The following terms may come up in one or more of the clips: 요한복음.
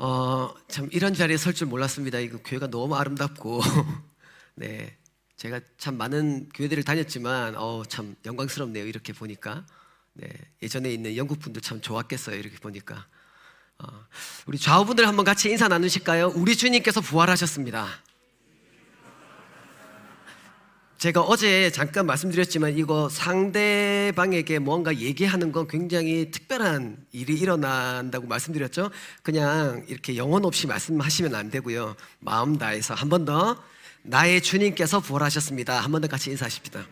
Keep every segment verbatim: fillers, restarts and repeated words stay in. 어, 참 이런 자리에 설 줄 몰랐습니다. 이거 교회가 너무 아름답고 네, 제가 참 많은 교회들을 다녔지만 어, 참 영광스럽네요. 이렇게 보니까 네, 예전에 있는 영국 분도 참 좋았겠어요. 이렇게 보니까 어, 우리 좌우분들 한번 같이 인사 나누실까요? 우리 주님께서 부활하셨습니다. 제가 어제 잠깐 말씀드렸지만 이거 상대방에게 뭔가 얘기하는 건 굉장히 특별한 일이 일어난다고 말씀드렸죠. 그냥 이렇게 영혼 없이 말씀하시면 안 되고요, 마음 다해서 한 번 더 나의 주님께서 부활하셨습니다. 한 번 더 같이 인사하십시다.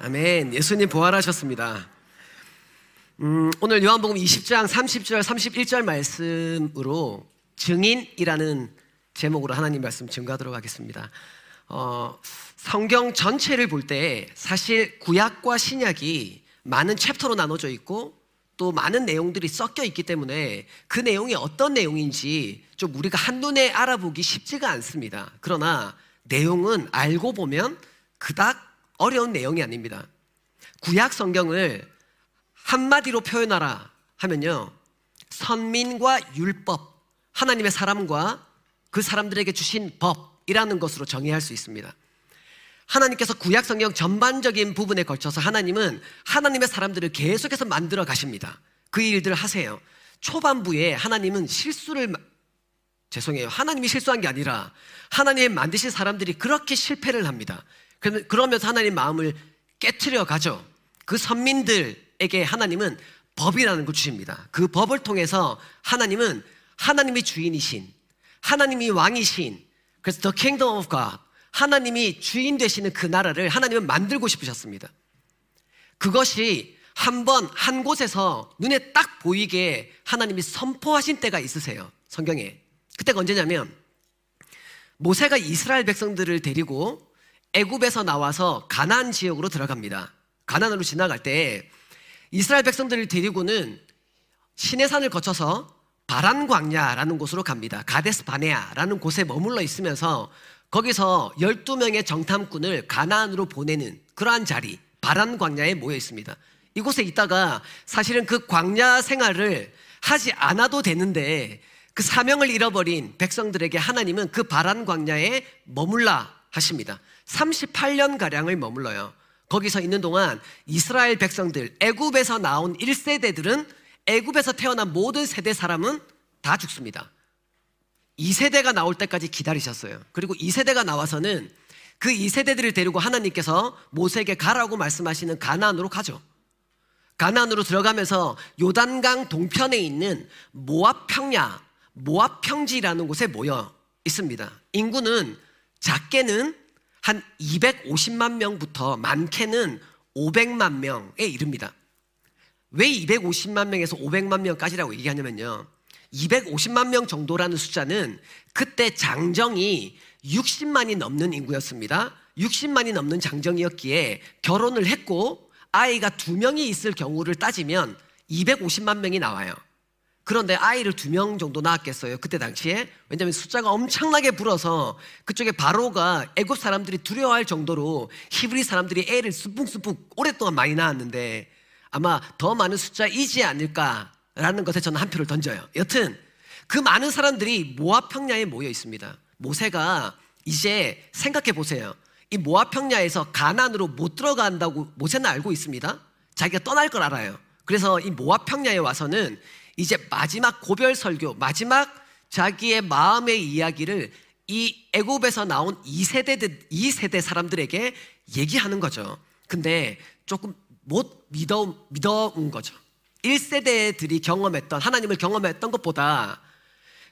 아멘. 예수님 부활하셨습니다. 음, 오늘 요한복음 이십 장 삼십 절 삼십일 절 말씀으로 증인이라는 제목으로 하나님 말씀 증거하도록 하겠습니다. 어, 성경 전체를 볼 때 사실 구약과 신약이 많은 챕터로 나눠져 있고 또 많은 내용들이 섞여 있기 때문에 그 내용이 어떤 내용인지 좀 우리가 한눈에 알아보기 쉽지가 않습니다. 그러나 내용은 알고 보면 그닥 어려운 내용이 아닙니다. 구약 성경을 한마디로 표현하라 하면요, 선민과 율법, 하나님의 사람과 그 사람들에게 주신 법 이라는 것으로 정의할 수 있습니다. 하나님께서 구약 성경 전반적인 부분에 걸쳐서 하나님은 하나님의 사람들을 계속해서 만들어 가십니다. 그 일들을 하세요. 초반부에 하나님은 실수를 죄송해요. 하나님이 실수한 게 아니라 하나님이 만드신 사람들이 그렇게 실패를 합니다. 그러면서 하나님 마음을 깨트려 가죠. 그 선민들에게 하나님은 법이라는 걸 주십니다. 그 법을 통해서 하나님은 하나님이 주인이신, 하나님이 왕이신, 그래서 The Kingdom of God, 하나님이 주인 되시는 그 나라를 하나님은 만들고 싶으셨습니다. 그것이 한 번, 한 곳에서 눈에 딱 보이게 하나님이 선포하신 때가 있으세요, 성경에. 그때가 언제냐면 모세가 이스라엘 백성들을 데리고 애굽에서 나와서 가나안 지역으로 들어갑니다. 가나안으로 지나갈 때 이스라엘 백성들을 데리고는 시내산을 거쳐서 바란 광야라는 곳으로 갑니다. 가데스 바네아라는 곳에 머물러 있으면서 거기서 열두 명의 정탐꾼을 가나안으로 보내는 그러한 자리, 바란 광야에 모여 있습니다. 이곳에 있다가 사실은 그 광야 생활을 하지 않아도 되는데 그 사명을 잃어버린 백성들에게 하나님은 그 바란 광야에 머물라 하십니다. 삼십팔 년가량을 머물러요. 거기서 있는 동안 이스라엘 백성들, 애굽에서 나온 일 세대들은 애굽에서 태어난 모든 세대 사람은 다 죽습니다. 이 세대가 나올 때까지 기다리셨어요. 그리고 이 세대가 나와서는 그 이 세대들을 데리고 하나님께서 모세에게 가라고 말씀하시는 가나안으로 가죠. 가나안으로 들어가면서 요단강 동편에 있는 모압 평야, 모압 평지라는 곳에 모여 있습니다. 인구는 작게는 한 이백오십만 명부터 많게는 오백만 명에 이릅니다. 왜 이백오십만 명에서 오백만 명까지라고 얘기하냐면요, 이백오십만 명 정도라는 숫자는 그때 장정이 육십만이 넘는 인구였습니다. 육십만이 넘는 장정이었기에 결혼을 했고 아이가 두 명이 있을 경우를 따지면 이백오십만 명이 나와요. 그런데 아이를 두 명 정도 낳았겠어요, 그때 당시에. 왜냐하면 숫자가 엄청나게 불어서 그쪽에 바로가 애굽 사람들이 두려워할 정도로 히브리 사람들이 애를 쑥쑥쑥 오랫동안 많이 낳았는데 아마 더 많은 숫자이지 않을까라는 것에 저는 한 표를 던져요. 여튼 그 많은 사람들이 모압 평야에 모여 있습니다. 모세가 이제 생각해 보세요. 이 모압 평야에서 가나안으로 못 들어간다고 모세는 알고 있습니다. 자기가 떠날 걸 알아요. 그래서 이 모압 평야에 와서는 이제 마지막 고별 설교, 마지막 자기의 마음의 이야기를 이 애굽에서 나온 이 세대, 이 세대 사람들에게 얘기하는 거죠. 근데 조금 못 믿어, 믿어온 거죠. 일 세대들이 경험했던, 하나님을 경험했던 것보다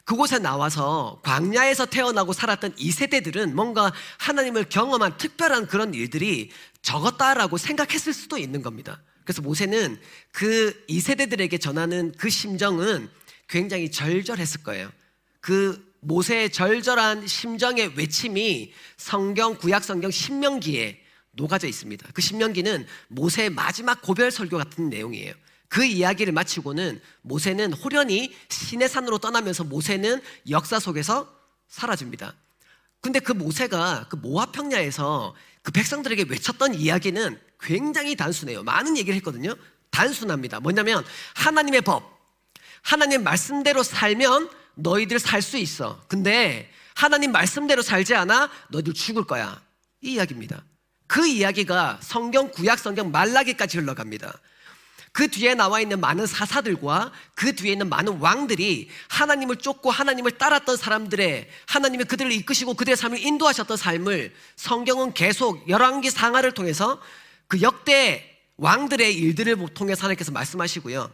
그곳에 나와서 광야에서 태어나고 살았던 이 세대들은 뭔가 하나님을 경험한 특별한 그런 일들이 적었다라고 생각했을 수도 있는 겁니다. 그래서 모세는 그 이 세대들에게 전하는 그 심정은 굉장히 절절했을 거예요. 그 모세의 절절한 심정의 외침이 성경, 구약 성경 신명기에 녹아져 있습니다. 그 신명기는 모세의 마지막 고별 설교 같은 내용이에요. 그 이야기를 마치고는 모세는 홀연히 시내산으로 떠나면서 모세는 역사 속에서 사라집니다. 근데 그 모세가 그 모압 평야에서 그 백성들에게 외쳤던 이야기는 굉장히 단순해요. 많은 얘기를 했거든요. 단순합니다. 뭐냐면 하나님의 법, 하나님 말씀대로 살면 너희들 살 수 있어. 근데 하나님 말씀대로 살지 않아 너희들 죽을 거야. 이 이야기입니다. 그 이야기가 성경, 구약 성경 말라기까지 흘러갑니다. 그 뒤에 나와 있는 많은 사사들과 그 뒤에 있는 많은 왕들이 하나님을 쫓고 하나님을 따랐던 사람들의, 하나님이 그들을 이끄시고 그들의 삶을 인도하셨던 삶을 성경은 계속 열왕기 상하를 통해서 그 역대 왕들의 일들을 통해서 하나님께서 말씀하시고요,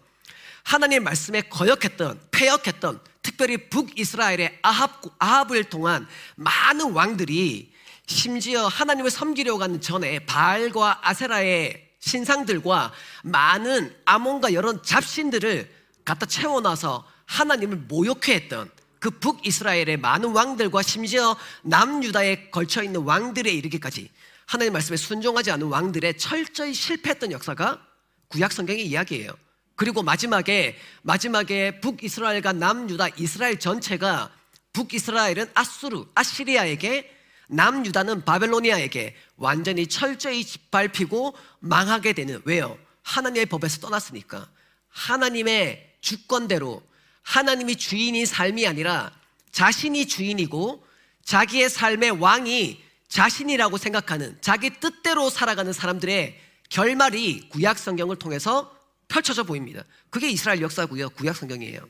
하나님의 말씀에 거역했던, 패역했던, 특별히 북이스라엘의 아합, 아합을 통한 많은 왕들이 심지어 하나님을 섬기려고 하는 전에 바알과 아세라의 신상들과 많은 암몬과 여러 잡신들을 갖다 채워놔서 하나님을 모욕해 했던 그 북이스라엘의 많은 왕들과 심지어 남유다에 걸쳐있는 왕들에 이르기까지 하나님 말씀에 순종하지 않은 왕들의 철저히 실패했던 역사가 구약 성경의 이야기예요. 그리고 마지막에 마지막에 북이스라엘과 남유다, 이스라엘 전체가, 북이스라엘은 아수르, 아시리아에게, 남유다는 바벨로니아에게 완전히 철저히 짓밟히고 망하게 되는, 왜요? 하나님의 법에서 떠났으니까. 하나님의 주권대로, 하나님이 주인인 삶이 아니라 자신이 주인이고 자기의 삶의 왕이 자신이라고 생각하는, 자기 뜻대로 살아가는 사람들의 결말이 구약 성경을 통해서 펼쳐져 보입니다. 그게 이스라엘 역사고요, 구약 성경이에요.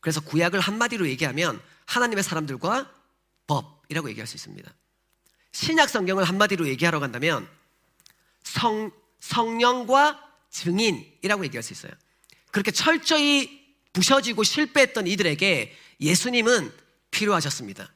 그래서 구약을 한마디로 얘기하면 하나님의 사람들과 법 이라고 얘기할 수 있습니다. 신약 성경을 한마디로 얘기하러 간다면 성, 성령과 증인이라고 얘기할 수 있어요. 그렇게 철저히 부셔지고 실패했던 이들에게 예수님은 필요하셨습니다.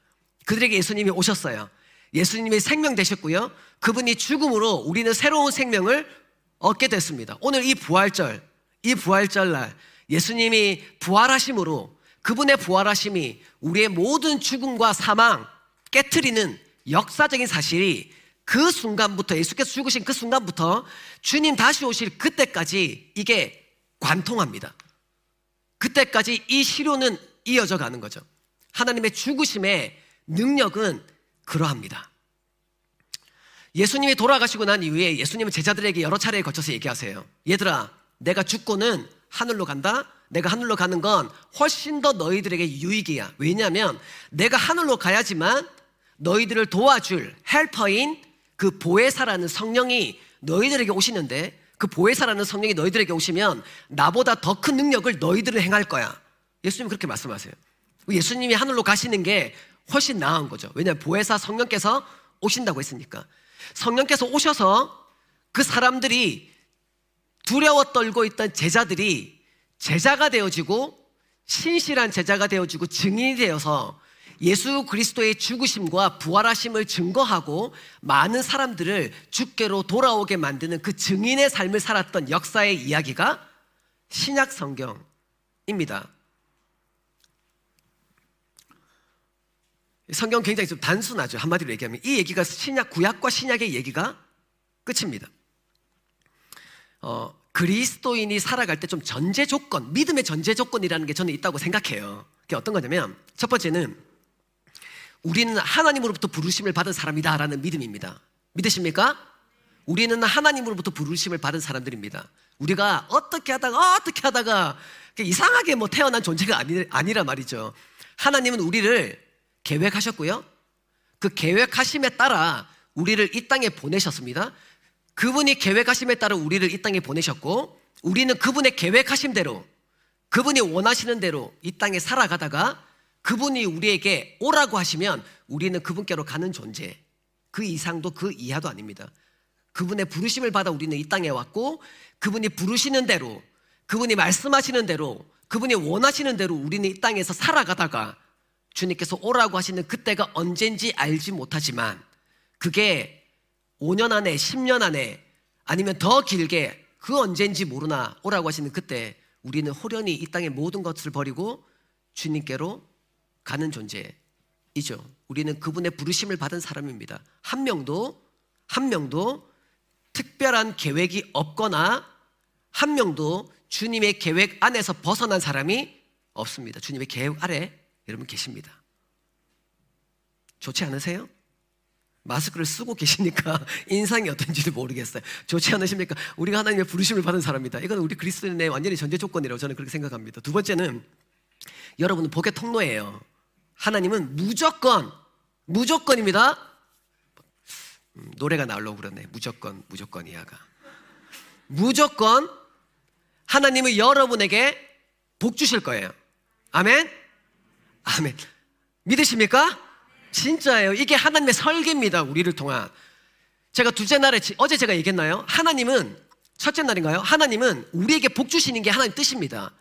그들에게 예수님이 오셨어요. 예수님이 생명 되셨고요, 그분이 죽음으로 우리는 새로운 생명을 얻게 됐습니다. 오늘 이 부활절, 이 부활절날 예수님이 부활하심으로, 그분의 부활하심이 우리의 모든 죽음과 사망 깨트리는 역사적인 사실이, 그 순간부터, 예수께서 죽으신 그 순간부터 주님 다시 오실 그때까지 이게 관통합니다. 그때까지 이 시료는 이어져 가는 거죠. 하나님의 죽으심의 능력은 그러합니다. 예수님이 돌아가시고 난 이후에 예수님은 제자들에게 여러 차례에 걸쳐서 얘기하세요. 얘들아, 내가 죽고는 하늘로 간다. 내가 하늘로 가는 건 훨씬 더 너희들에게 유익이야. 왜냐하면 내가 하늘로 가야지만 너희들을 도와줄 헬퍼인 그 보혜사라는 성령이 너희들에게 오시는데, 그 보혜사라는 성령이 너희들에게 오시면 나보다 더 큰 능력을 너희들은 행할 거야. 예수님이 그렇게 말씀하세요. 예수님이 하늘로 가시는 게 훨씬 나은 거죠. 왜냐하면 보혜사 성령께서 오신다고 했으니까. 성령께서 오셔서 그 사람들이 두려워 떨고 있던 제자들이 제자가 되어지고, 신실한 제자가 되어지고 증인이 되어서 예수 그리스도의 죽으심과 부활하심을 증거하고 많은 사람들을 주께로 돌아오게 만드는 그 증인의 삶을 살았던 역사의 이야기가 신약 성경입니다. 성경 굉장히 좀 단순하죠. 한마디로 얘기하면 이 얘기가 신약, 구약과 신약의 얘기가 끝입니다. 어, 그리스도인이 살아갈 때 좀 전제 조건, 믿음의 전제 조건이라는 게 저는 있다고 생각해요. 그게 어떤 거냐면, 첫 번째는 우리는 하나님으로부터 부르심을 받은 사람이다 라는 믿음입니다. 믿으십니까? 우리는 하나님으로부터 부르심을 받은 사람들입니다. 우리가 어떻게 하다가 어떻게 하다가 이상하게 뭐 태어난 존재가 아니, 아니라 말이죠. 하나님은 우리를 계획하셨고요, 그 계획하심에 따라 우리를 이 땅에 보내셨습니다. 그분이 계획하심에 따라 우리를 이 땅에 보내셨고, 우리는 그분의 계획하심대로, 그분이 원하시는 대로 이 땅에 살아가다가 그분이 우리에게 오라고 하시면 우리는 그분께로 가는 존재, 그 이상도 그 이하도 아닙니다. 그분의 부르심을 받아 우리는 이 땅에 왔고, 그분이 부르시는 대로, 그분이 말씀하시는 대로, 그분이 원하시는 대로 우리는 이 땅에서 살아가다가 주님께서 오라고 하시는 그때가 언젠지 알지 못하지만, 그게 오 년 안에, 십 년 안에, 아니면 더 길게, 그 언젠지 모르나 오라고 하시는 그때 우리는 호련히 이 땅의 모든 것을 버리고 주님께로 가는 존재이죠. 우리는 그분의 부르심을 받은 사람입니다. 한 명도, 한 명도 특별한 계획이 없거나 한 명도 주님의 계획 안에서 벗어난 사람이 없습니다. 주님의 계획 아래 여러분 계십니다. 좋지 않으세요? 마스크를 쓰고 계시니까 인상이 어떤지도 모르겠어요. 좋지 않으십니까? 우리가 하나님의 부르심을 받은 사람이다. 이건 우리 그리스도인의 완전히 전제 조건이라고 저는 그렇게 생각합니다. 두 번째는 여러분은 복의 통로예요. 하나님은 무조건, 무조건입니다. 음, 노래가 나오려고 그러네. 무조건, 무조건이야가. 무조건 하나님은 여러분에게 복 주실 거예요. 아멘? 아멘. 믿으십니까? 진짜예요. 이게 하나님의 설계입니다. 우리를 통한. 제가 둘째 날에, 어제 제가 얘기했나요? 하나님은, 첫째 날인가요? 하나님은 우리에게 복 주시는 게 하나님 뜻입니다.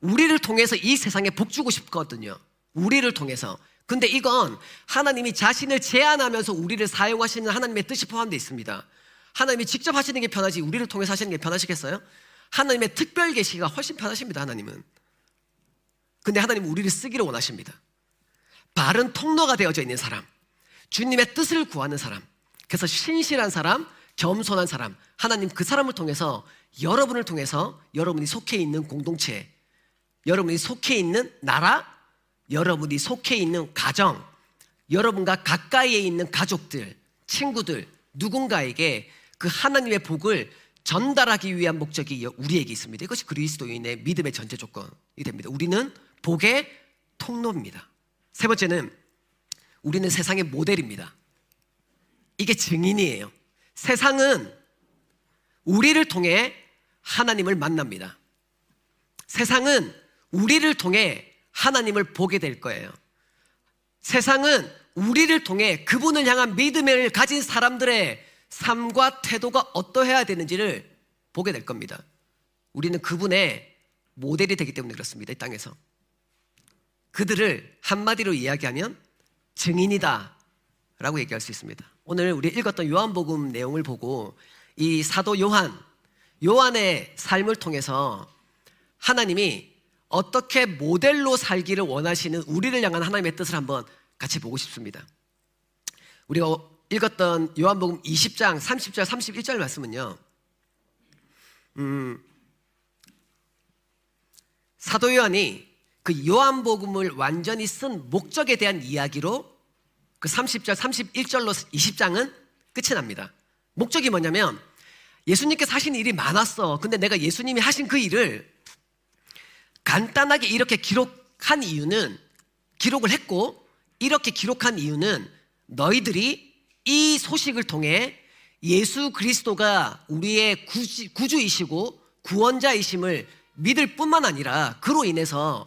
우리를 통해서 이 세상에 복 주고 싶거든요. 우리를 통해서. 근데 이건 하나님이 자신을 제한하면서 우리를 사용하시는 하나님의 뜻이 포함되어 있습니다. 하나님이 직접 하시는 게 편하지 우리를 통해서 하시는 게 편하시겠어요? 하나님의 특별 계시가 훨씬 편하십니다. 하나님은. 근데 하나님은 우리를 쓰기를 원하십니다. 바른 통로가 되어져 있는 사람, 주님의 뜻을 구하는 사람, 그래서 신실한 사람, 겸손한 사람, 하나님 그 사람을 통해서, 여러분을 통해서 여러분이 속해 있는 공동체, 여러분이 속해 있는 나라, 여러분이 속해 있는 가정, 여러분과 가까이에 있는 가족들, 친구들, 누군가에게 그 하나님의 복을 전달하기 위한 목적이 우리에게 있습니다. 이것이 그리스도인의 믿음의 전제 조건이 됩니다. 우리는 복의 통로입니다. 세 번째는 우리는 세상의 모델입니다. 이게 증인이에요. 세상은 우리를 통해 하나님을 만납니다. 세상은 우리를 통해 하나님을 보게 될 거예요. 세상은 우리를 통해 그분을 향한 믿음을 가진 사람들의 삶과 태도가 어떠해야 되는지를 보게 될 겁니다. 우리는 그분의 모델이 되기 때문에 그렇습니다. 이 땅에서. 그들을 한마디로 이야기하면 증인이다 라고 얘기할 수 있습니다. 오늘 우리 읽었던 요한복음 내용을 보고 이 사도 요한, 요한의 삶을 통해서 하나님이 어떻게 모델로 살기를 원하시는 우리를 향한 하나님의 뜻을 한번 같이 보고 싶습니다. 우리가 읽었던 요한복음 이십 장 삼십 절 삼십일 절 말씀은요, 음, 사도 요한이 그 요한복음을 완전히 쓴 목적에 대한 이야기로 그 삼십 절 삼십일 절로 이십 장은 끝이 납니다. 목적이 뭐냐면 예수님께서 하신 일이 많았어. 근데 내가 예수님이 하신 그 일을 간단하게 이렇게 기록한 이유는, 기록을 했고 이렇게 기록한 이유는 너희들이 이 소식을 통해 예수 그리스도가 우리의 구주, 구주이시고 구원자이심을 믿을 뿐만 아니라 그로 인해서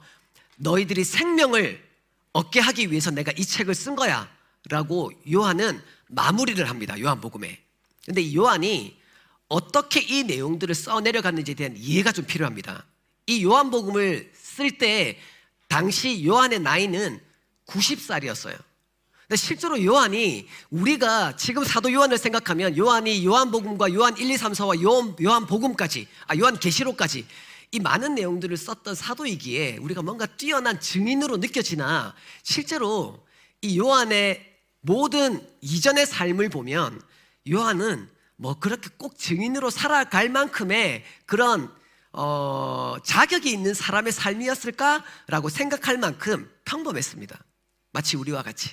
너희들이 생명을 얻게 하기 위해서 내가 이 책을 쓴 거야 라고 요한은 마무리를 합니다. 요한복음에. 근데 이 요한이 어떻게 이 내용들을 써내려갔는지에 대한 이해가 좀 필요합니다. 이 요한복음을 쓸 때 당시 요한의 나이는 구십 살이었어요. 근데 실제로 요한이, 우리가 지금 사도 요한을 생각하면 요한이 요한복음과 요한 일, 이, 삼, 사와 요한, 요한복음까지, 아, 요한계시록까지 이 많은 내용들을 썼던 사도이기에 우리가 뭔가 뛰어난 증인으로 느껴지나 실제로 이 요한의 모든 이전의 삶을 보면 요한은 뭐 그렇게 꼭 증인으로 살아갈 만큼의 그런 어, 자격이 있는 사람의 삶이었을까라고 생각할 만큼 평범했습니다. 마치 우리와 같이.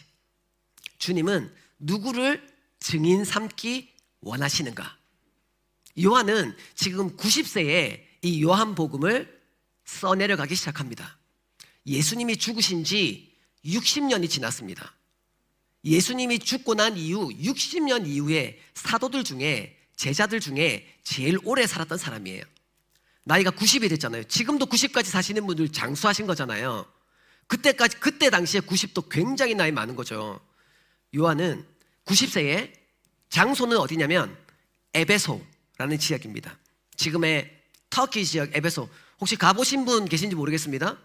주님은 누구를 증인 삼기 원하시는가? 요한은 지금 구십 세에 이 요한복음을 써내려가기 시작합니다. 예수님이 죽으신 지 육십 년이 지났습니다. 예수님이 죽고 난 이후 육십 년 이후에 사도들 중에, 제자들 중에 제일 오래 살았던 사람이에요. 나이가 구십이 됐잖아요. 지금도 구십까지 사시는 분들 장수하신 거잖아요. 그때까지, 그때 당시에 구십도 굉장히 나이 많은 거죠. 요한은 구십 세에, 장소는 어디냐면 에베소라는 지역입니다. 지금의 터키 지역 에베소. 혹시 가보신 분 계신지 모르겠습니다.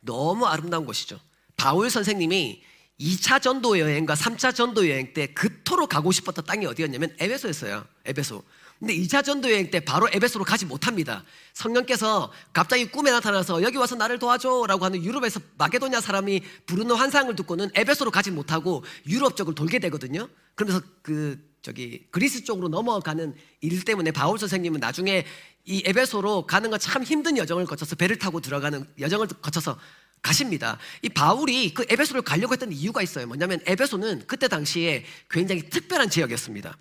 너무 아름다운 곳이죠. 바울 선생님이 이 차 전도 여행과 삼 차 전도 여행 때 그토록 가고 싶었던 땅이 어디였냐면 에베소였어요. 에베소. 근데 이 차 전도 여행 때 바로 에베소로 가지 못합니다. 성령께서 갑자기 꿈에 나타나서 여기 와서 나를 도와줘 라고 하는, 유럽에서 마게도냐 사람이 부르는 환상을 듣고는 에베소로 가지 못하고 유럽 쪽을 돌게 되거든요. 그러면서 그 저기 그리스 쪽으로 넘어가는 일 때문에 바울 선생님은 나중에 이 에베소로 가는 건 참 힘든 여정을 거쳐서, 배를 타고 들어가는 여정을 거쳐서 가십니다. 이 바울이 그 에베소를 가려고 했던 이유가 있어요. 뭐냐면 에베소는 그때 당시에 굉장히 특별한 지역이었습니다.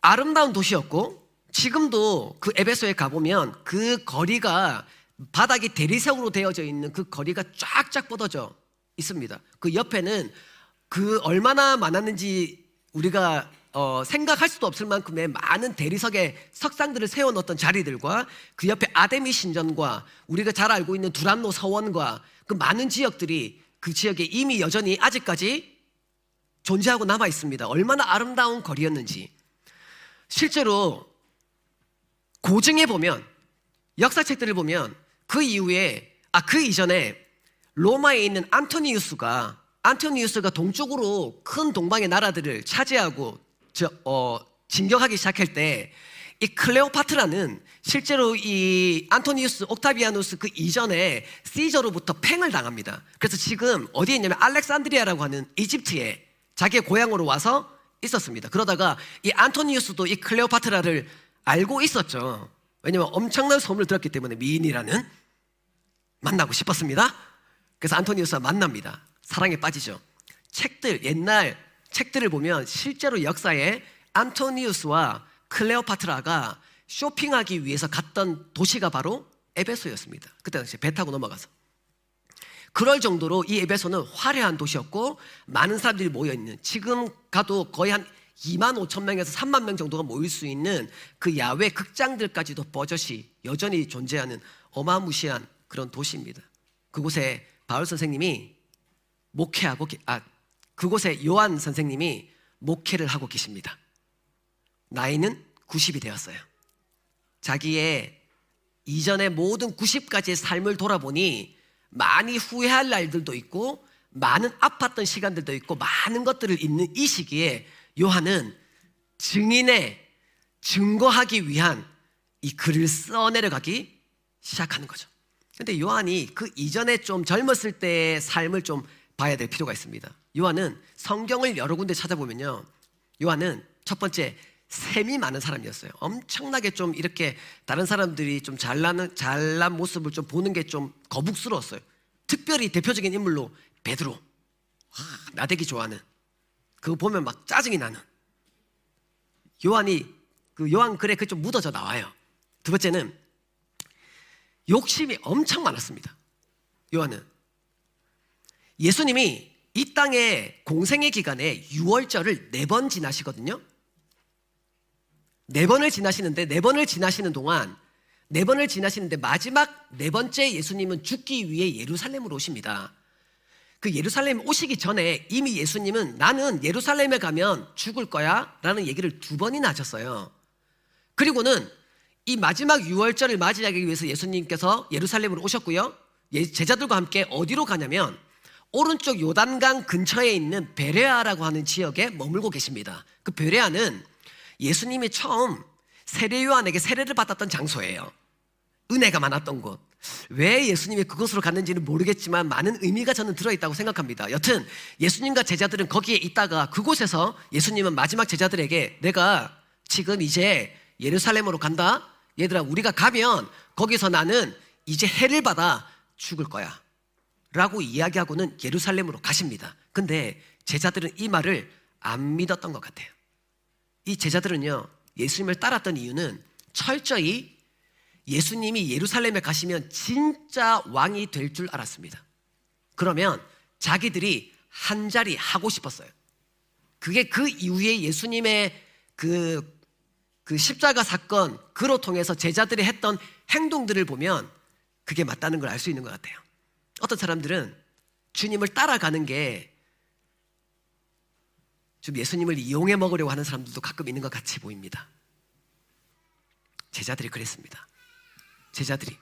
아름다운 도시였고 지금도 그 에베소에 가보면 그 거리가 바닥이 대리석으로 되어져 있는 그 거리가 쫙쫙 뻗어져 있습니다. 그 옆에는 그 얼마나 많았는지 우리가 어, 생각할 수도 없을 만큼의 많은 대리석의 석상들을 세워놓았던 자리들과 그 옆에 아데미 신전과 우리가 잘 알고 있는 두람노 서원과 그 많은 지역들이 그 지역에 이미 여전히 아직까지 존재하고 남아있습니다. 얼마나 아름다운 거리였는지 실제로 고증해보면 역사책들을 보면 그 이후에 아, 그 이전에 로마에 있는 안토니우스가 안토니우스가 동쪽으로 큰 동방의 나라들을 차지하고 저, 어, 진격하기 시작할 때 이 클레오파트라는 실제로 이 안토니우스 옥타비아누스 그 이전에 시저로부터 팽을 당합니다. 그래서 지금 어디에 있냐면 알렉산드리아라고 하는 이집트에 자기의 고향으로 와서 있었습니다. 그러다가 이 안토니우스도 이 클레오파트라를 알고 있었죠. 왜냐면 엄청난 소문을 들었기 때문에 미인이라는 만나고 싶었습니다. 그래서 안토니우스와 만납니다. 사랑에 빠지죠. 책들 옛날 책들을 보면 실제로 역사에 안토니우스와 클레오파트라가 쇼핑하기 위해서 갔던 도시가 바로 에베소였습니다. 그때 당시 배 타고 넘어가서 그럴 정도로 이 에베소는 화려한 도시였고 많은 사람들이 모여있는 지금 가도 거의 한 이만 오천 명에서 삼만 명 정도가 모일 수 있는 그 야외 극장들까지도 버젓이 여전히 존재하는 어마무시한 그런 도시입니다. 그곳에 바울 선생님이 목회하고 아 그곳에 요한 선생님이 목회를 하고 계십니다. 나이는 구십이 되었어요. 자기의 이전의 모든 구십까지의 삶을 돌아보니 많이 후회할 날들도 있고 많은 아팠던 시간들도 있고 많은 것들을 잊는 이 시기에 요한은 증인의 증거하기 위한 이 글을 써내려가기 시작하는 거죠. 근데 요한이 그 이전에 좀 젊었을 때의 삶을 좀 봐야 될 필요가 있습니다. 요한은 성경을 여러 군데 찾아보면요. 요한은 첫 번째 셈이 많은 사람이었어요. 엄청나게 좀 이렇게 다른 사람들이 좀 잘난, 잘난 모습을 좀 보는 게 좀 거북스러웠어요. 특별히 대표적인 인물로 베드로. 와, 나대기 좋아하는. 그거 보면 막 짜증이 나는. 요한이 그 요한 글에 그게 좀 묻어져 나와요. 두 번째는 욕심이 엄청 많았습니다. 요한은. 예수님이 이 땅의 공생의 기간에 유월절을 네 번 지나시거든요. 네 번을 지나시는데 네 번을 지나시는 동안 네 번을 지나시는데 마지막 네 번째 예수님은 죽기 위해 예루살렘으로 오십니다. 그 예루살렘 오시기 전에 이미 예수님은 나는 예루살렘에 가면 죽을 거야 라는 얘기를 두 번이나 하셨어요. 그리고는 이 마지막 유월절을 맞이하기 위해서 예수님께서 예루살렘으로 오셨고요. 제자들과 함께 어디로 가냐면 오른쪽 요단강 근처에 있는 베레아라고 하는 지역에 머물고 계십니다. 그 베레아는 예수님이 처음 세례요한에게 세례를 받았던 장소예요. 은혜가 많았던 곳. 왜 예수님이 그곳으로 갔는지는 모르겠지만 많은 의미가 저는 들어있다고 생각합니다. 여튼 예수님과 제자들은 거기에 있다가 그곳에서 예수님은 마지막 제자들에게 내가 지금 이제 예루살렘으로 간다. 얘들아 우리가 가면 거기서 나는 이제 해를 받아 죽을 거야 라고 이야기하고는 예루살렘으로 가십니다. 근데 제자들은 이 말을 안 믿었던 것 같아요. 이 제자들은요 예수님을 따랐던 이유는 철저히 예수님이 예루살렘에 가시면 진짜 왕이 될 줄 알았습니다. 그러면 자기들이 한자리 하고 싶었어요. 그게 그 이후에 예수님의 그, 그 십자가 사건 그로 통해서 제자들이 했던 행동들을 보면 그게 맞다는 걸 알 수 있는 것 같아요. 어떤 사람들은 주님을 따라가는 게 좀 예수님을 이용해 먹으려고 하는 사람들도 가끔 있는 것 같이 보입니다. 제자들이 그랬습니다. 제자들이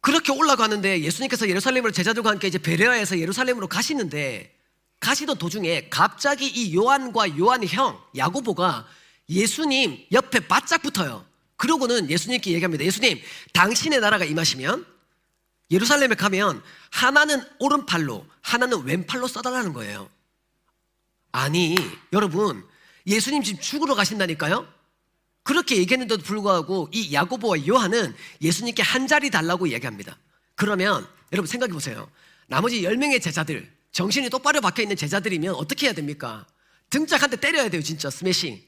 그렇게 올라가는데 예수님께서 예루살렘으로 제자들과 함께 이제 베레아에서 예루살렘으로 가시는데 가시던 도중에 갑자기 이 요한과 요한의 형 야고보가 예수님 옆에 바짝 붙어요. 그러고는 예수님께 얘기합니다. 예수님, 당신의 나라가 임하시면 예루살렘에 가면 하나는 오른팔로 하나는 왼팔로 써달라는 거예요. 아니, 여러분 예수님 지금 죽으러 가신다니까요? 그렇게 얘기했는데도 불구하고 이 야고보와 요한은 예수님께 한 자리 달라고 얘기합니다. 그러면 여러분 생각해 보세요. 나머지 열 명의 제자들, 정신이 똑바로 박혀있는 제자들이면 어떻게 해야 됩니까? 등짝 한 대 때려야 돼요. 진짜 스매싱,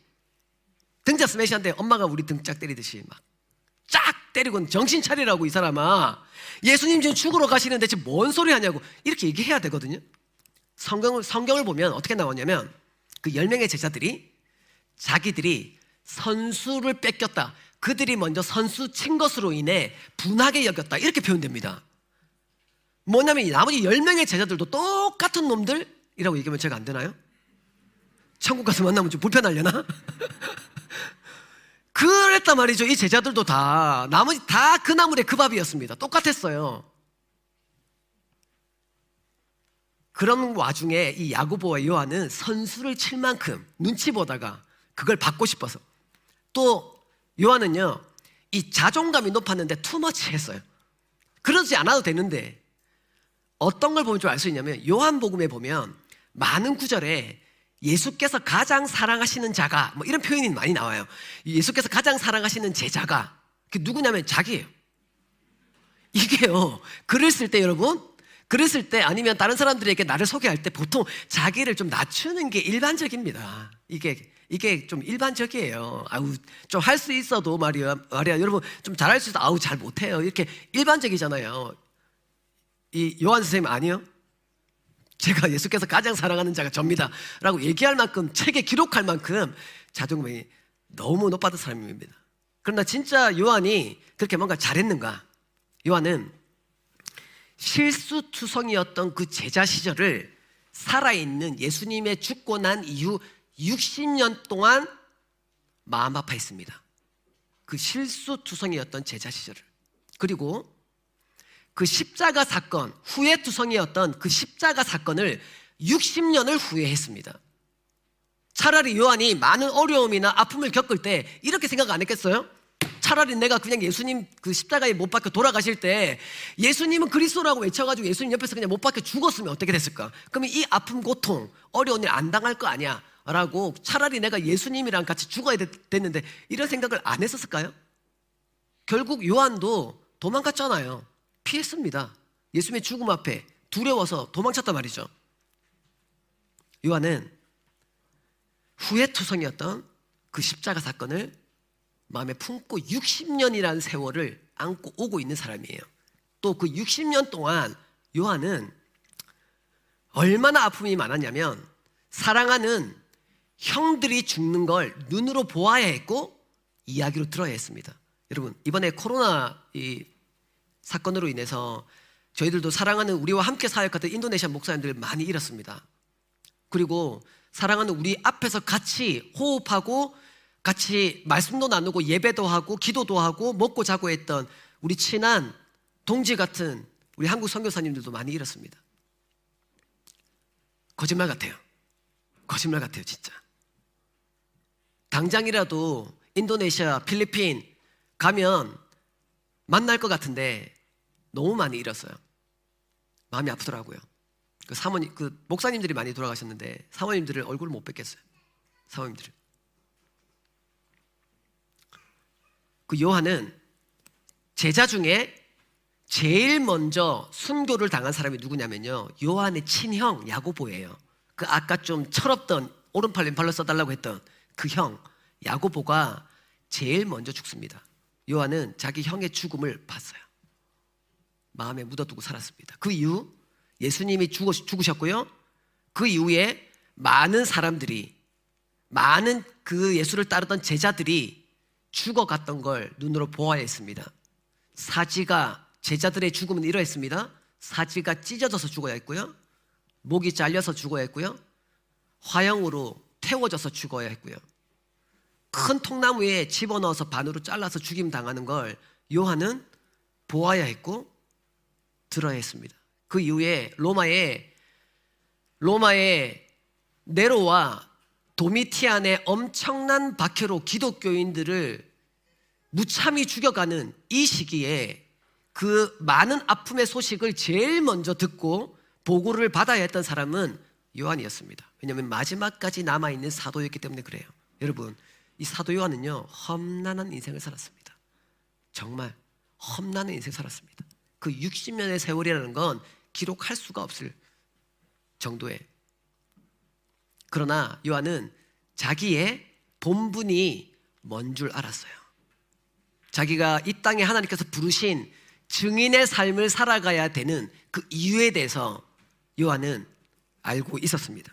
등짝 스매싱한데 엄마가 우리 등짝 때리듯이 막 쫙 때리고, 정신 차리라고 이 사람아, 예수님 지금 죽으러 가시는데 지금 뭔 소리 하냐고 이렇게 얘기해야 되거든요. 성경을, 성경을 보면 어떻게 나오냐면 그 열 명의 제자들이 자기들이 선수를 뺏겼다, 그들이 먼저 선수 친 것으로 인해 분하게 여겼다, 이렇게 표현됩니다. 뭐냐면 나머지 열 명의 제자들도 똑같은 놈들이라고 얘기하면 제가 안 되나요? 천국 가서 만나면 좀 불편하려나? 그랬단 말이죠. 이 제자들도 다 나머지 다 그 나물에 그 밥이었습니다. 똑같았어요. 그런 와중에 이 야고보와 요한은 선수를 칠 만큼 눈치 보다가 그걸 받고 싶어서, 또 요한은요 이 자존감이 높았는데 투머치 했어요. 그러지 않아도 되는데 어떤 걸 보면 좀 알 수 있냐면, 요한복음에 보면 많은 구절에 예수께서 가장 사랑하시는 자가, 뭐 이런 표현이 많이 나와요. 예수께서 가장 사랑하시는 제자가, 그게 누구냐면 자기예요. 이게요, 글을 쓸 때 여러분, 글을 쓸 때 아니면 다른 사람들에게 나를 소개할 때 보통 자기를 좀 낮추는 게 일반적입니다. 이게 이게 좀 일반적이에요. 아우 좀 할 수 있어도 말이야 말이야 여러분 좀 잘할 수 있어, 아우 잘 못해요, 이렇게 일반적이잖아요. 이 요한 선생님 아니요, 제가 예수께서 가장 사랑하는 자가 접니다 라고 얘기할 만큼, 책에 기록할 만큼 자존감이 너무 높았던 사람입니다. 그러나 진짜 요한이 그렇게 뭔가 잘했는가? 요한은 실수투성이었던 그 제자 시절을 살아있는 예수님의 죽고 난 이후 육십 년 동안 마음 아파했습니다. 그 실수투성이었던 제자 시절을, 그리고 그 십자가 사건, 후회투성이었던 그 십자가 사건을 육십 년을 후회했습니다. 차라리 요한이 많은 어려움이나 아픔을 겪을 때 이렇게 생각 안 했겠어요? 차라리 내가 그냥 예수님 그 십자가에 못 박혀 돌아가실 때 예수님은 그리스도라고 외쳐가지고 예수님 옆에서 그냥 못 박혀 죽었으면 어떻게 됐을까? 그러면 이 아픔, 고통, 어려운 일 안 당할 거 아니야 라고, 차라리 내가 예수님이랑 같이 죽어야 됐는데 이런 생각을 안 했었을까요? 결국 요한도 도망갔잖아요. 피했습니다. 예수님의 죽음 앞에 두려워서 도망쳤단 말이죠. 요한은 후회투성이었던 그 십자가 사건을 마음에 품고 육십 년이라는 세월을 안고 오고 있는 사람이에요. 또 그 육십 년 동안 요한은 얼마나 아픔이 많았냐면, 사랑하는 형들이 죽는 걸 눈으로 보아야 했고 이야기로 들어야 했습니다. 여러분, 이번에 코로나 이 사건으로 인해서 저희들도 사랑하는, 우리와 함께 사역하던 인도네시아 목사님들 많이 잃었습니다. 그리고 사랑하는 우리 앞에서 같이 호흡하고 같이 말씀도 나누고 예배도 하고 기도도 하고 먹고 자고 했던 우리 친한 동지 같은 우리 한국 선교사님들도 많이 잃었습니다. 거짓말 같아요. 거짓말 같아요, 진짜. 당장이라도 인도네시아, 필리핀 가면 만날 것 같은데 너무 많이 잃었어요. 마음이 아프더라고요. 그 사모님, 그 목사님들이 많이 돌아가셨는데 사모님들을 얼굴을 못 뵙겠어요. 사모님들을. 그 요한은 제자 중에 제일 먼저 순교를 당한 사람이 누구냐면요, 요한의 친형 야고보예요. 그 아까 좀 철없던 오른팔 왼팔로 써달라고 했던 그 형 야고보가 제일 먼저 죽습니다. 요한은 자기 형의 죽음을 봤어요. 마음에 묻어두고 살았습니다. 그 이후 예수님이 죽으셨고요, 그 이후에 많은 사람들이, 많은 그 예수를 따르던 제자들이 죽어갔던 걸 눈으로 보아야 했습니다. 사지가, 제자들의 죽음은 이러했습니다. 사지가 찢어져서 죽어야 했고요, 목이 잘려서 죽어야 했고요, 화형으로 태워져서 죽어야 했고요, 큰 통나무에 집어넣어서 반으로 잘라서 죽임 당하는 걸 요한은 보아야 했고 들어야 했습니다. 그 이후에 로마의 로마의 네로와 도미티안의 엄청난 박해로 기독교인들을 무참히 죽여가는 이 시기에 그 많은 아픔의 소식을 제일 먼저 듣고 보고를 받아야 했던 사람은 요한이었습니다. 왜냐하면 마지막까지 남아있는 사도였기 때문에 그래요. 여러분, 이 사도 요한은요 험난한 인생을 살았습니다. 정말 험난한 인생을 살았습니다. 그 육십 년의 세월이라는 건 기록할 수가 없을 정도의. 그러나 요한은 자기의 본분이 뭔 줄 알았어요. 자기가 이 땅에 하나님께서 부르신 증인의 삶을 살아가야 되는 그 이유에 대해서 요한은 알고 있었습니다.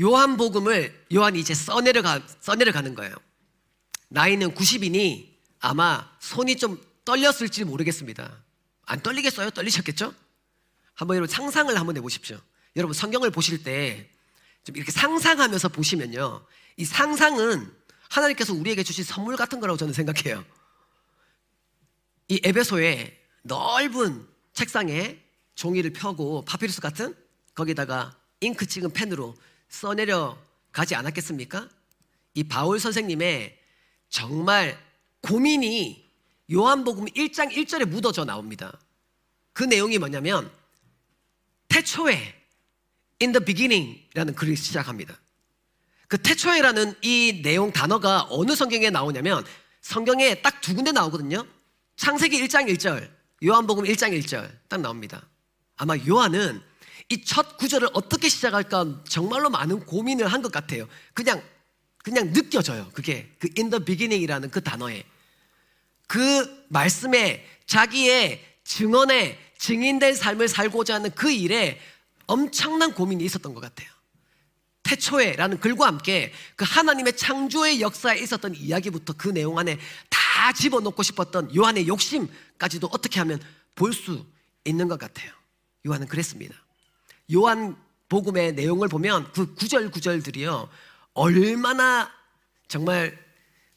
요한복음을 요한이 이제 써내려가, 써내려가는 거예요. 나이는 구십이니 아마 손이 좀 떨렸을지 모르겠습니다. 안 떨리겠어요? 떨리셨겠죠? 한번 여러분 상상을 한번 해보십시오. 여러분 성경을 보실 때 좀 이렇게 상상하면서 보시면요, 이 상상은 하나님께서 우리에게 주신 선물 같은 거라고 저는 생각해요. 이 에베소의 넓은 책상에 종이를 펴고 파피루스 같은 거기다가 잉크 찍은 펜으로 써내려 가지 않았겠습니까? 이 바울 선생님의 정말 고민이 요한복음 일 장 일 절에 묻어져 나옵니다. 그 내용이 뭐냐면 태초에 in the beginning 라는 글을 시작합니다. 그 태초에라는 이 내용 단어가 어느 성경에 나오냐면 성경에 딱 두 군데 나오거든요. 창세기 일 장 일 절, 요한복음 일 장 일 절 딱 나옵니다. 아마 요한은 이 첫 구절을 어떻게 시작할까 정말로 많은 고민을 한 것 같아요. 그냥 그냥 느껴져요. 그게 그 in the beginning이라는 그 단어에, 그 말씀에, 자기의 증언에 증인된 삶을 살고자 하는 그 일에 엄청난 고민이 있었던 것 같아요. 태초에 라는 글과 함께 그 하나님의 창조의 역사에 있었던 이야기부터 그 내용 안에 다 집어넣고 싶었던 요한의 욕심까지도 어떻게 하면 볼 수 있는 것 같아요. 요한은 그랬습니다. 요한복음의 내용을 보면 그 구절구절들이요 얼마나 정말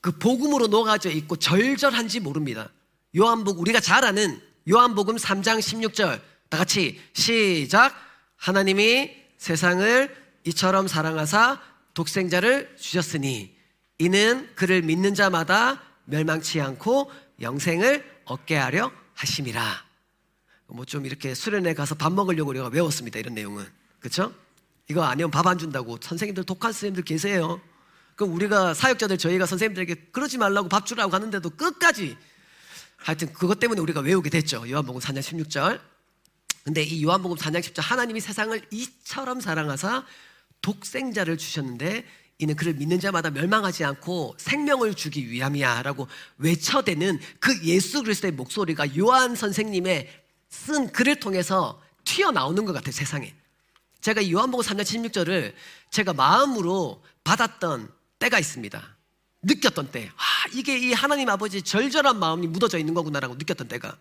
그 복음으로 녹아져 있고 절절한지 모릅니다. 요한복음 우리가 잘 아는 요한복음 삼 장 십육 절 다 같이 시작. 하나님이 세상을 이처럼 사랑하사 독생자를 주셨으니 이는 그를 믿는 자마다 멸망치 않고 영생을 얻게 하려 하심이라. 뭐 좀 이렇게 수련회 가서 밥 먹으려고 우리가 외웠습니다. 이런 내용은. 그렇죠? 이거 아니면 밥 안 준다고 선생님들, 독한 선생님들 계세요. 그럼 우리가 사역자들 저희가 선생님들에게 그러지 말라고 밥 주라고 하는데도 끝까지, 하여튼 그것 때문에 우리가 외우게 됐죠. 요한복음 사 장 십육 절. 근데 이 요한복음 사 장 십 절 하나님이 세상을 이처럼 사랑하사 독생자를 주셨는데 이는 그를 믿는 자마다 멸망하지 않고 생명을 주기 위함이야 라고 외쳐대는 그 예수 그리스도의 목소리가 요한 선생님의 쓴 글을 통해서 튀어나오는 것 같아요. 세상에. 제가 요한복음 삼 장 십육 절을 제가 마음으로 받았던 때가 있습니다. 느꼈던 때, 아, 이게 이 하나님 아버지의 절절한 마음이 묻어져 있는 거구나라고 느꼈던 때가,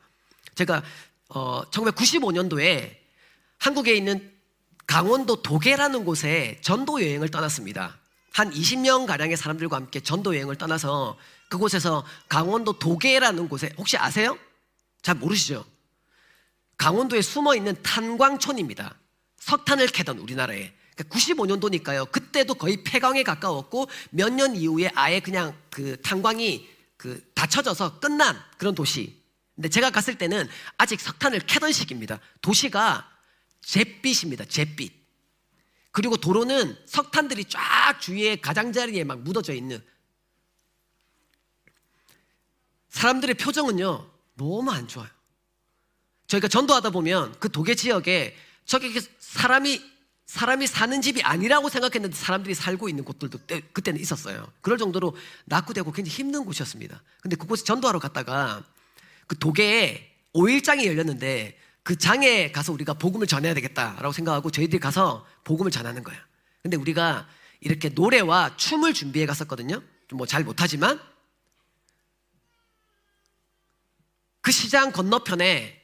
제가 어, 천구백구십오 년도에 한국에 있는 강원도 도계라는 곳에 전도 여행을 떠났습니다. 한 이십 명가량의 사람들과 함께 전도 여행을 떠나서 그곳에서 강원도 도계라는 곳에, 혹시 아세요? 잘 모르시죠? 강원도에 숨어있는 탄광촌입니다. 석탄을 캐던 우리나라에. 구십오 년도니까요 그때도 거의 폐광에 가까웠고 몇 년 이후에 아예 그냥 그 탄광이 그 닫혀져서 끝난 그런 도시. 근데 제가 갔을 때는 아직 석탄을 캐던 시기입니다. 도시가 잿빛입니다. 잿빛. 그리고 도로는 석탄들이 쫙 주위에 가장자리에 막 묻어져 있는. 사람들의 표정은요 너무 안 좋아요. 저희가 전도하다 보면 그 도계 지역에 저기 사람이 사람이 사는 집이 아니라고 생각했는데 사람들이 살고 있는 곳들도 때, 그때는 있었어요. 그럴 정도로 낙후되고 굉장히 힘든 곳이었습니다. 근데 그곳에 전도하러 갔다가 그 도계에 오일장이 열렸는데 그 장에 가서 우리가 복음을 전해야 되겠다라고 생각하고 저희들이 가서 복음을 전하는 거예요. 근데 우리가 이렇게 노래와 춤을 준비해 갔었거든요. 좀 뭐 잘 못하지만 그 시장 건너편에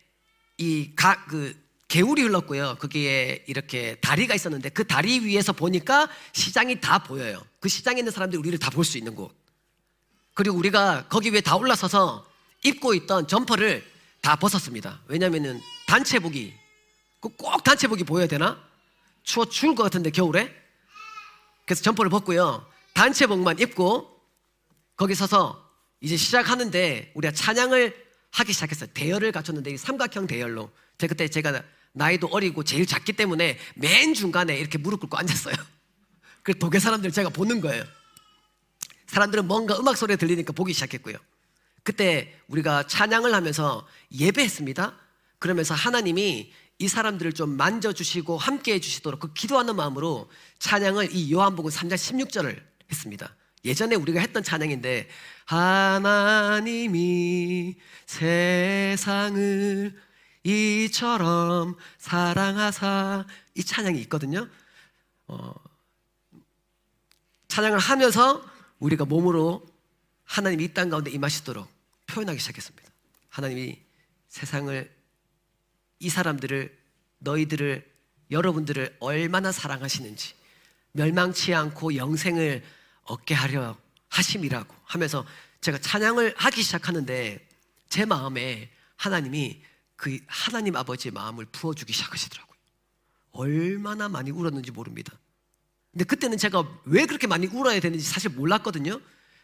이 가, 그 개울이 흘렀고요. 거기에 이렇게 다리가 있었는데 그 다리 위에서 보니까 시장이 다 보여요. 그 시장에 있는 사람들이 우리를 다 볼 수 있는 곳. 그리고 우리가 거기 위에 다 올라서서 입고 있던 점퍼를 다 벗었습니다. 왜냐면은 단체복이, 꼭 단체복이 보여야 되나? 추워 죽을 것 같은데 겨울에. 그래서 점퍼를 벗고요. 단체복만 입고 거기 서서 이제 시작하는데 우리가 찬양을 하기 시작했어요. 대열을 갖췄는데 이 삼각형 대열로. 제가 그때 제가 나이도 어리고 제일 작기 때문에 맨 중간에 이렇게 무릎 꿇고 앉았어요. 그 독일 사람들 제가 보는 거예요. 사람들은 뭔가 음악 소리가 들리니까 보기 시작했고요. 그때 우리가 찬양을 하면서 예배했습니다. 그러면서 하나님이 이 사람들을 좀 만져주시고 함께해 주시도록 그 기도하는 마음으로 찬양을 이 요한복음 삼 장 십육 절을 했습니다. 예전에 우리가 했던 찬양인데, 하나님이 세상을 이처럼 사랑하사, 이 찬양이 있거든요. 어, 찬양을 하면서 우리가 몸으로 하나님이 이 땅 가운데 임하시도록 표현하기 시작했습니다. 하나님이 세상을, 이 사람들을, 너희들을, 여러분들을 얼마나 사랑하시는지, 멸망치 않고 영생을 얻게 하려 하심이라고 하면서 제가 찬양을 하기 시작하는데, 제 마음에 하나님이 그 하나님 아버지의 마음을 부어주기 시작하시더라고요. 얼마나 많이 울었는지 모릅니다. 근데 그때는 제가 왜 그렇게 많이 울어야 되는지 사실 몰랐거든요.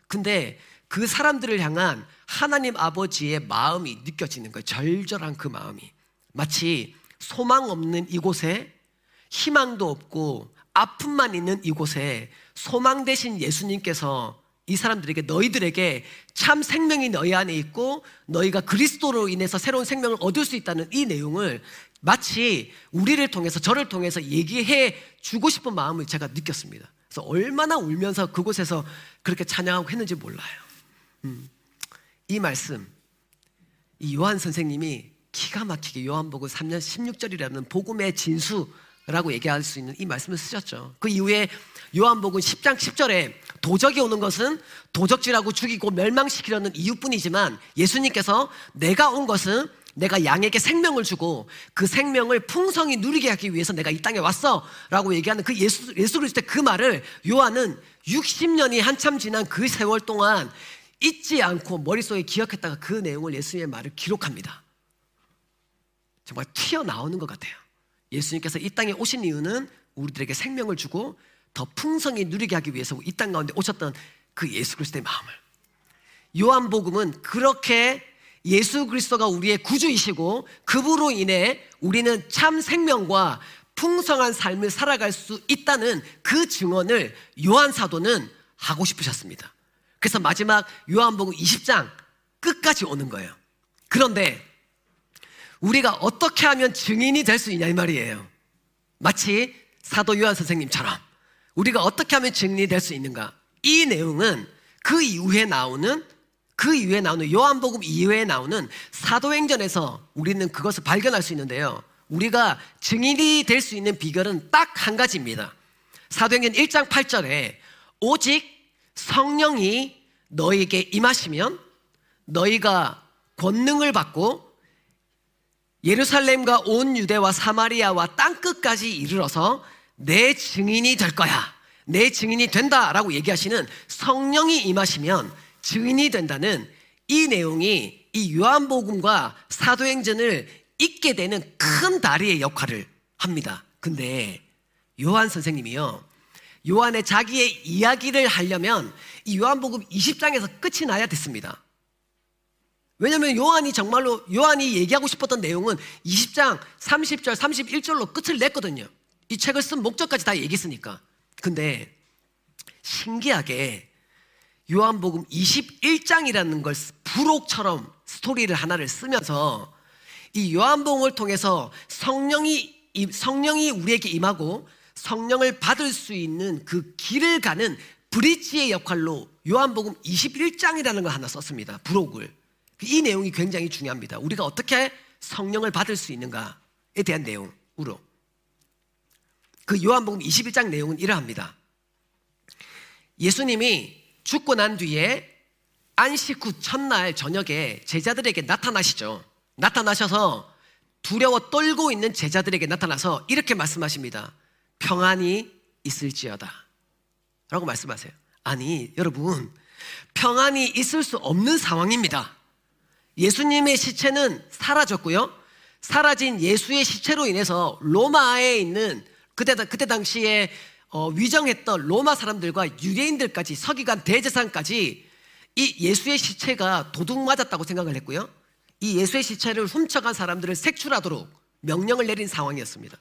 근데 그 사람들을 향한 하나님 아버지의 마음이 느껴지는 거예요. 절절한 그 마음이. 마치 소망 없는 이곳에, 희망도 없고 아픔만 있는 이곳에 소망 대신 예수님께서 이 사람들에게, 너희들에게 참 생명이 너희 안에 있고 너희가 그리스도로 인해서 새로운 생명을 얻을 수 있다는 이 내용을 마치 우리를 통해서, 저를 통해서 얘기해 주고 싶은 마음을 제가 느꼈습니다. 그래서 얼마나 울면서 그곳에서 그렇게 찬양하고 했는지 몰라요. 음, 이 말씀, 이 요한 선생님이 기가 막히게 요한복음 삼 장 십육 절이라는 복음의 진수라고 얘기할 수 있는 이 말씀을 쓰셨죠. 그 이후에 요한복음 십 장 십 절에 도적이 오는 것은 도적질하고 죽이고 멸망시키려는 이유뿐이지만, 예수님께서 내가 온 것은 내가 양에게 생명을 주고 그 생명을 풍성히 누리게 하기 위해서 내가 이 땅에 왔어 라고 얘기하는 그 예수, 예수를 쓸 때 그 말을 요한은 육십 년이 한참 지난 그 세월 동안 잊지 않고 머릿속에 기억했다가 그 내용을, 예수님의 말을 기록합니다. 정말 튀어나오는 것 같아요. 예수님께서 이 땅에 오신 이유는 우리들에게 생명을 주고 더 풍성히 누리게 하기 위해서 이 땅 가운데 오셨던 그 예수 그리스도의 마음을, 요한복음은 그렇게 예수 그리스도가 우리의 구주이시고 그분으로 인해 우리는 참 생명과 풍성한 삶을 살아갈 수 있다는 그 증언을 요한 사도는 하고 싶으셨습니다. 그래서 마지막 요한복음 이십 장 끝까지 오는 거예요. 그런데 우리가 어떻게 하면 증인이 될 수 있냐 이 말이에요. 마치 사도 요한 선생님처럼 우리가 어떻게 하면 증인이 될 수 있는가, 이 내용은 그 이후에 나오는 그 이후에 나오는 요한복음 이후에 나오는 사도행전에서 우리는 그것을 발견할 수 있는데요. 우리가 증인이 될 수 있는 비결은 딱 한 가지입니다. 사도행전 일 장 팔 절에 오직 성령이 너희에게 임하시면 너희가 권능을 받고 예루살렘과 온 유대와 사마리아와 땅끝까지 이르러서 내 증인이 될 거야, 내 증인이 된다 라고 얘기하시는 성령이 임하시면 증인이 된다는 이 내용이 이 요한복음과 사도행전을 읽게 되는 큰 다리의 역할을 합니다. 근데 요한 선생님이요, 요한의 자기의 이야기를 하려면 이 요한복음 이십 장에서 끝이 나야 됐습니다. 왜냐하면 요한이 정말로 요한이 얘기하고 싶었던 내용은 이십 장 삼십 절 삼십일 절로 끝을 냈거든요. 이 책을 쓴 목적까지 다 얘기했으니까. 근데 신기하게 요한복음 이십일 장이라는 걸 부록처럼 스토리를 하나를 쓰면서 이 요한복음을 통해서 성령이, 성령이 우리에게 임하고 성령을 받을 수 있는 그 길을 가는 브릿지의 역할로 요한복음 이십일 장이라는 걸 하나 썼습니다. 부록을. 이 내용이 굉장히 중요합니다. 우리가 어떻게 성령을 받을 수 있는가에 대한 내용으로 그 요한복음 이십일 장 내용은 이러합니다. 예수님이 죽고 난 뒤에 안식 후 첫날 저녁에 제자들에게 나타나시죠. 나타나셔서 두려워 떨고 있는 제자들에게 나타나서 이렇게 말씀하십니다. 평안이 있을지어다 라고 말씀하세요. 아니 여러분, 평안이 있을 수 없는 상황입니다. 예수님의 시체는 사라졌고요. 사라진 예수의 시체로 인해서 로마에 있는 그때, 그때 당시에 어, 위정했던 로마 사람들과 유대인들까지, 서기관 대제사장까지 이 예수의 시체가 도둑 맞았다고 생각을 했고요. 이 예수의 시체를 훔쳐간 사람들을 색출하도록 명령을 내린 상황이었습니다.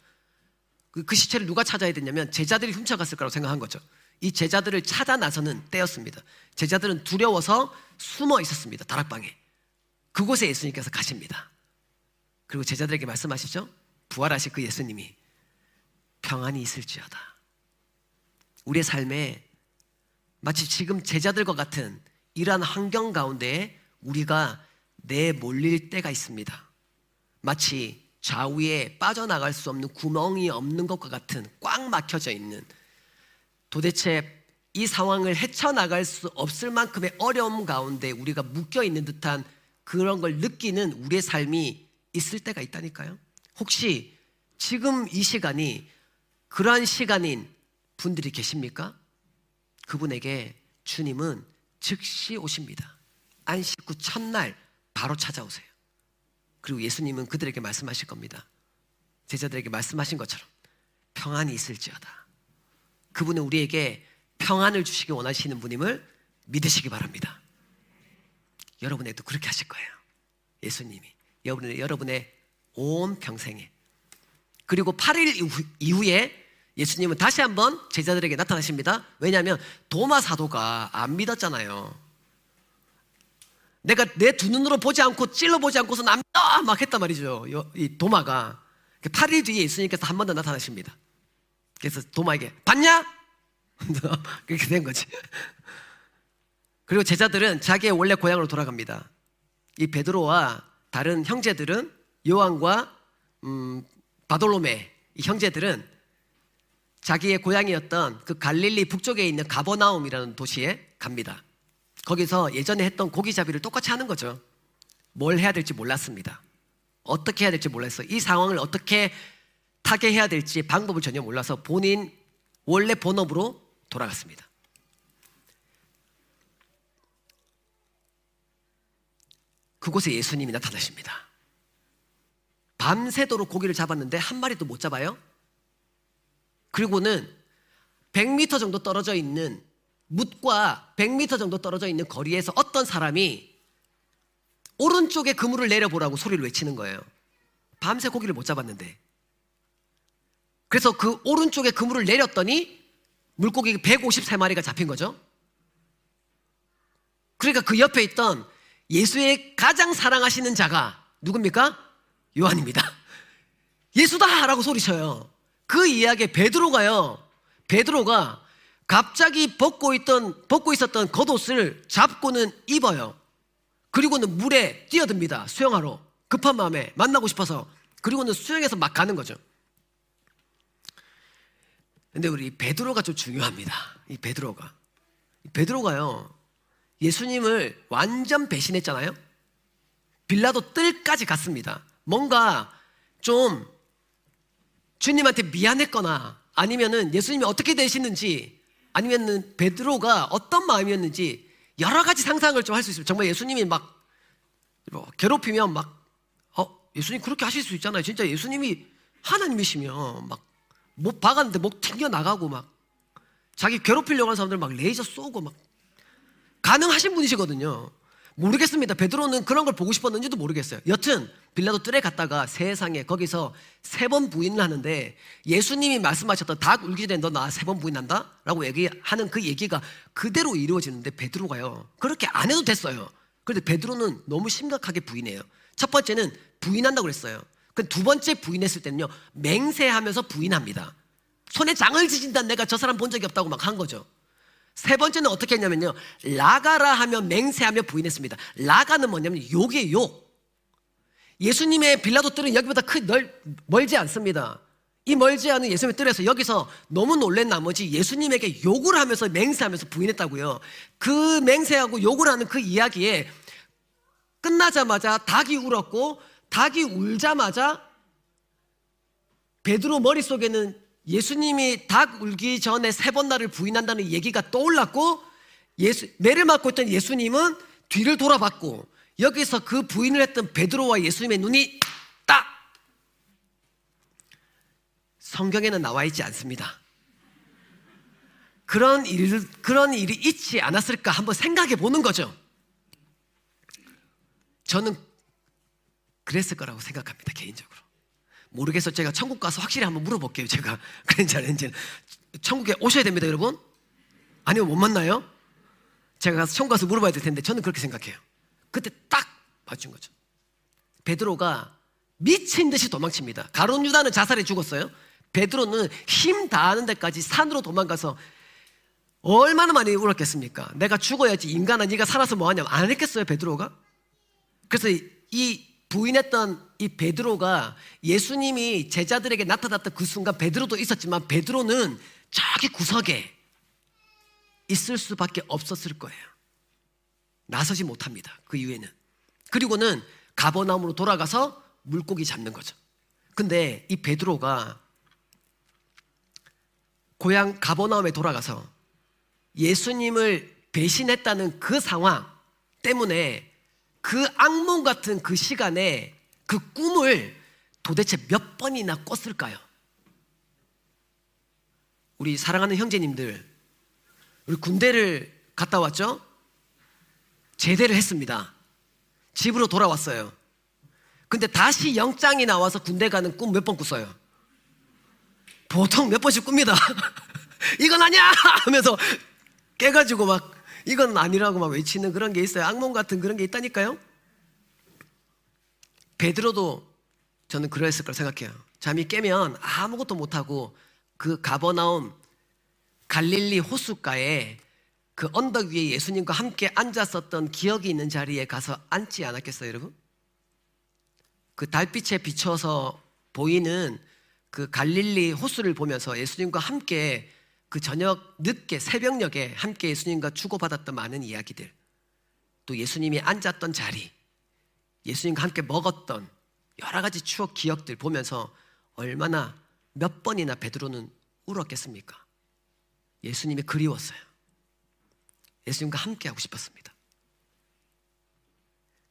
그, 그 시체를 누가 찾아야 됐냐면 제자들이 훔쳐갔을 거라고 생각한 거죠. 이 제자들을 찾아 나서는 때였습니다. 제자들은 두려워서 숨어 있었습니다. 다락방에. 그곳에 예수님께서 가십니다. 그리고 제자들에게 말씀하시죠. 부활하실 그 예수님이 평안이 있을지어다. 우리의 삶에 마치 지금 제자들과 같은 이러한 환경 가운데에 우리가 내몰릴 때가 있습니다. 마치 좌우에 빠져나갈 수 없는 구멍이 없는 것과 같은 꽉 막혀져 있는, 도대체 이 상황을 헤쳐나갈 수 없을 만큼의 어려움 가운데 우리가 묶여있는 듯한 그런 걸 느끼는 우리의 삶이 있을 때가 있다니까요. 혹시 지금 이 시간이 그러한 시간인 분들이 계십니까? 그분에게 주님은 즉시 오십니다. 안식 후 첫날 바로 찾아오세요. 그리고 예수님은 그들에게 말씀하실 겁니다. 제자들에게 말씀하신 것처럼 평안이 있을지어다. 그분은 우리에게 평안을 주시기 원하시는 분임을 믿으시기 바랍니다. 여러분에게도 그렇게 하실 거예요. 예수님이 여러분의, 여러분의 온 평생에. 그리고 팔 일 이후, 이후에 예수님은 다시 한번 제자들에게 나타나십니다. 왜냐하면 도마 사도가 안 믿었잖아요. 내가 내 두 눈으로 보지 않고 찔러보지 않고서 안 믿어! 막 했단 말이죠. 이 도마가. 팔 일 뒤에 예수님께서 한 번 더 나타나십니다. 그래서 도마에게 봤냐? 그렇게 된 거지. 그리고 제자들은 자기의 원래 고향으로 돌아갑니다. 이 베드로와 다른 형제들은, 요한과 음, 바돌로메 이 형제들은 자기의 고향이었던 그 갈릴리 북쪽에 있는 가버나움이라는 도시에 갑니다. 거기서 예전에 했던 고기잡이를 똑같이 하는 거죠. 뭘 해야 될지 몰랐습니다. 어떻게 해야 될지 몰랐어요. 이 상황을 어떻게 타개해야 될지 방법을 전혀 몰라서 본인 원래 본업으로 돌아갔습니다. 그곳에 예수님이 나타나십니다. 밤새도록 고기를 잡았는데 한 마리도 못 잡아요. 그리고는 백 미터 정도 떨어져 있는 뭇과 백 미터 정도 떨어져 있는 거리에서 어떤 사람이 오른쪽에 그물을 내려보라고 소리를 외치는 거예요. 밤새 고기를 못 잡았는데. 그래서 그 오른쪽에 그물을 내렸더니 물고기 백오십삼 마리가 잡힌 거죠. 그러니까 그 옆에 있던 예수의 가장 사랑하시는 자가 누굽니까? 요한입니다. 예수다! 라고 소리쳐요. 그 이야기에 베드로가요. 베드로가 갑자기 벗고 있던, 벗고 있었던 겉옷을 잡고는 입어요. 그리고는 물에 뛰어듭니다. 수영하러. 급한 마음에 만나고 싶어서. 그리고는 수영해서 막 가는 거죠. 근데 우리 베드로가 좀 중요합니다. 이 베드로가. 베드로가요. 예수님을 완전 배신했잖아요. 빌라도 뜰까지 갔습니다. 뭔가 좀 주님한테 미안했거나, 아니면은 예수님이 어떻게 되시는지, 아니면 베드로가 어떤 마음이었는지 여러 가지 상상을 좀 할 수 있습니다. 정말 예수님이 막 괴롭히면 막 어, 예수님 그렇게 하실 수 있잖아요. 진짜 예수님이 하나님이시면 막 못 박았는데 목 튕겨나가고 막 자기 괴롭히려고 하는 사람들 막 레이저 쏘고 막 가능하신 분이시거든요. 모르겠습니다. 베드로는 그런 걸 보고 싶었는지도 모르겠어요. 여튼 빌라도 뜰에 갔다가 세상에 거기서 세 번 부인을 하는데, 예수님이 말씀하셨던 닭 울기전에 너 나 세 번 부인한다? 라고 얘기하는 그 얘기가 그대로 이루어지는데, 베드로가요 그렇게 안 해도 됐어요. 그런데 베드로는 너무 심각하게 부인해요. 첫 번째는 부인한다고 그랬어요. 그 두 번째 부인했을 때는요 맹세하면서 부인합니다. 손에 장을 지진다, 내가 저 사람 본 적이 없다고 막 한 거죠. 세 번째는 어떻게 했냐면요, 라가라 하며 맹세하며 부인했습니다. 라가는 뭐냐면 욕이에요, 욕. 예수님의 빌라도 뜰은 여기보다 크, 넓, 멀지 않습니다. 이 멀지 않은 예수님의 뜰에서 여기서 너무 놀란 나머지 예수님에게 욕을 하면서 맹세하면서 부인했다고요. 그 맹세하고 욕을 하는 그 이야기에 끝나자마자 닭이 울었고, 닭이 울자마자 베드로 머릿속에는 예수님이 닭 울기 전에 세 번 나를 부인한다는 얘기가 떠올랐고, 예수, 매를 맞고 있던 예수님은 뒤를 돌아봤고, 여기서 그 부인을 했던 베드로와 예수님의 눈이 딱! 성경에는 나와 있지 않습니다. 그런 일, 그런 일이 있지 않았을까 한번 생각해 보는 거죠. 저는 그랬을 거라고 생각합니다, 개인적으로. 모르겠어. 제가 천국 가서 확실히 한번 물어볼게요. 제가 그랬는지 아닌지는. 천국에 오셔야 됩니다, 여러분. 아니면 못 만나요? 제가 가서 처음 가서 물어봐야 될 텐데 저는 그렇게 생각해요. 그때 딱 맞춘 거죠. 베드로가 미친 듯이 도망칩니다. 가룟 유다는 자살해 죽었어요. 베드로는 힘 다하는 데까지 산으로 도망가서 얼마나 많이 울었겠습니까? 내가 죽어야지, 인간아 네가 살아서 뭐하냐, 안 했겠어요 베드로가? 그래서 이 부인했던 이 베드로가 예수님이 제자들에게 나타났던 그 순간 베드로도 있었지만 베드로는 저기 구석에 있을 수밖에 없었을 거예요. 나서지 못합니다. 그 이후에는. 그리고는 가버나움으로 돌아가서 물고기 잡는 거죠. 근데 이 베드로가 고향 가버나움에 돌아가서 예수님을 배신했다는 그 상황 때문에 그 악몽 같은 그 시간에 그 꿈을 도대체 몇 번이나 꿨을까요? 우리 사랑하는 형제님들, 우리 군대를 갔다 왔죠? 제대를 했습니다. 집으로 돌아왔어요. 근데 다시 영장이 나와서 군대 가는 꿈 몇 번 꿨어요? 보통 몇 번씩 꿉니다. 이건 아니야! 하면서 깨가지고 막 이건 아니라고 막 외치는 그런 게 있어요. 악몽 같은 그런 게 있다니까요. 베드로도 저는 그랬을 거라 생각해요. 잠이 깨면 아무것도 못하고 그 가버나움 갈릴리 호숫가에 그 언덕 위에 예수님과 함께 앉았었던 기억이 있는 자리에 가서 앉지 않았겠어요 여러분? 그 달빛에 비춰서 보이는 그 갈릴리 호수를 보면서 예수님과 함께 그 저녁 늦게 새벽녘에 함께 예수님과 주고받았던 많은 이야기들, 또 예수님이 앉았던 자리, 예수님과 함께 먹었던 여러 가지 추억 기억들 보면서 얼마나 몇 번이나 베드로는 울었겠습니까? 예수님이 그리웠어요. 예수님과 함께 하고 싶었습니다.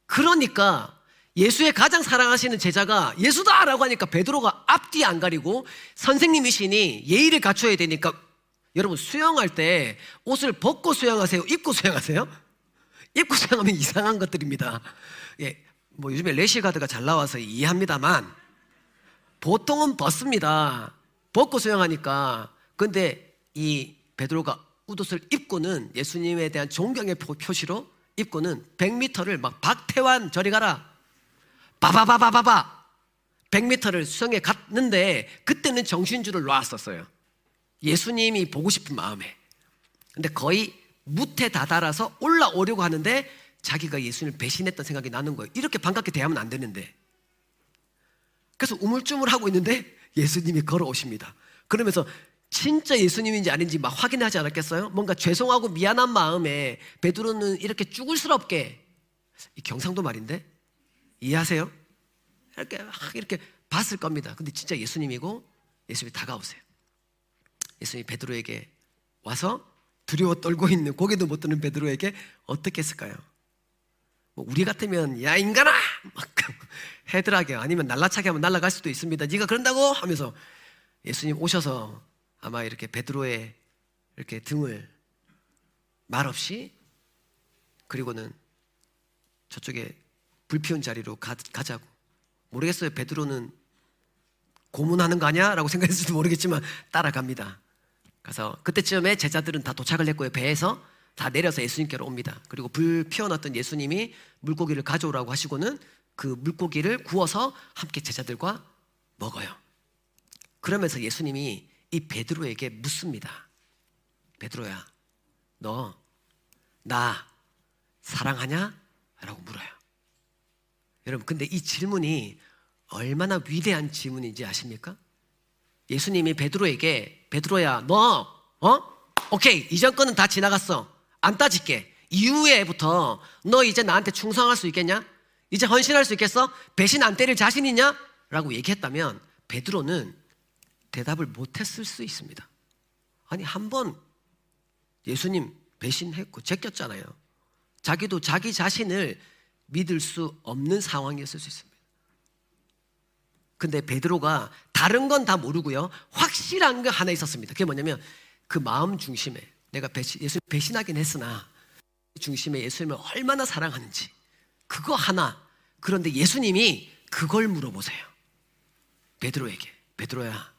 그러니까 예수의 가장 사랑하시는 제자가 예수다! 라고 하니까 베드로가 앞뒤 안 가리고 선생님이시니 예의를 갖춰야 되니까, 여러분 수영할 때 옷을 벗고 수영하세요? 입고 수영하세요? 입고 수영하면 이상한 것들입니다. 예, 뭐 요즘에 래시가드가 잘 나와서 이해합니다만 보통은 벗습니다. 벗고 수영하니까. 근데 이 베드로가 옷을 입고는 예수님에 대한 존경의 표시로 입고는 백 미터를 막 박태환 저리 가라! 바바바바바바 백 미터를 수영에 갔는데 그때는 정신줄을 놨었어요. 예수님이 보고 싶은 마음에. 근데 거의 무태 다다라서 올라오려고 하는데 자기가 예수님을 배신했던 생각이 나는 거예요. 이렇게 반갑게 대하면 안 되는데. 그래서 우물쭈물하고 있는데 예수님이 걸어오십니다. 그러면서 진짜 예수님인지 아닌지 막 확인하지 않았겠어요? 뭔가 죄송하고 미안한 마음에 베드로는 이렇게 쭈글스럽게, 이 경상도 말인데 이해하세요? 이렇게 막 이렇게 봤을 겁니다. 근데 진짜 예수님이고 예수님이 다가오세요. 예수님이 베드로에게 와서 두려워 떨고 있는, 고개도 못 드는 베드로에게 어떻게 했을까요? 뭐 우리 같으면 야 인간아! 막 헤드락에 아니면 날라차게 하면 날라갈 수도 있습니다. 네가 그런다고! 하면서 예수님 오셔서 아마 이렇게 베드로의 이렇게 등을 말없이, 그리고는 저쪽에 불 피운 자리로 가, 가자고. 모르겠어요. 베드로는 고문하는 거 아니야? 라고 생각했을지도 모르겠지만 따라갑니다. 가서 그때쯤에 제자들은 다 도착을 했고요. 배에서 다 내려서 예수님께로 옵니다. 그리고 불 피워놨던 예수님이 물고기를 가져오라고 하시고는 그 물고기를 구워서 함께 제자들과 먹어요. 그러면서 예수님이 이 베드로에게 묻습니다. 베드로야, 너 나 사랑하냐? 라고 물어요. 여러분, 근데 이 질문이 얼마나 위대한 질문인지 아십니까? 예수님이 베드로에게 베드로야 너 어? 오케이, 이전 거는 다 지나갔어, 안 따질게. 이후에부터 너 이제 나한테 충성할 수 있겠냐? 이제 헌신할 수 있겠어? 배신 안 때릴 자신 있냐? 라고 얘기했다면 베드로는 대답을 못했을 수 있습니다. 아니, 한 번 예수님 배신했고 제꼈잖아요. 자기도 자기 자신을 믿을 수 없는 상황이었을 수 있습니다. 근데 베드로가 다른 건 다 모르고요, 확실한 게 하나 있었습니다. 그게 뭐냐면 그 마음 중심에 내가 배신, 예수님 배신하긴 했으나 중심에 예수님을 얼마나 사랑하는지, 그거 하나. 그런데 예수님이 그걸 물어보세요. 베드로에게 베드로야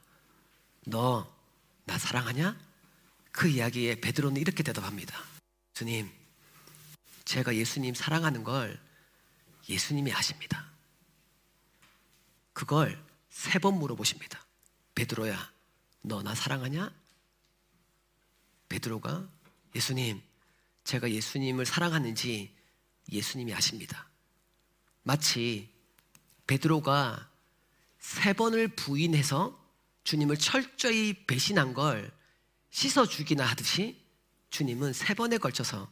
너 나 사랑하냐? 그 이야기에 베드로는 이렇게 대답합니다. 주님, 제가 예수님 사랑하는 걸 예수님이 아십니다. 그걸 세 번 물어보십니다. 베드로야, 너 나 사랑하냐? 베드로가 예수님, 제가 예수님을 사랑하는지 예수님이 아십니다. 마치 베드로가 세 번을 부인해서 주님을 철저히 배신한 걸 씻어주기나 하듯이 주님은 세 번에 걸쳐서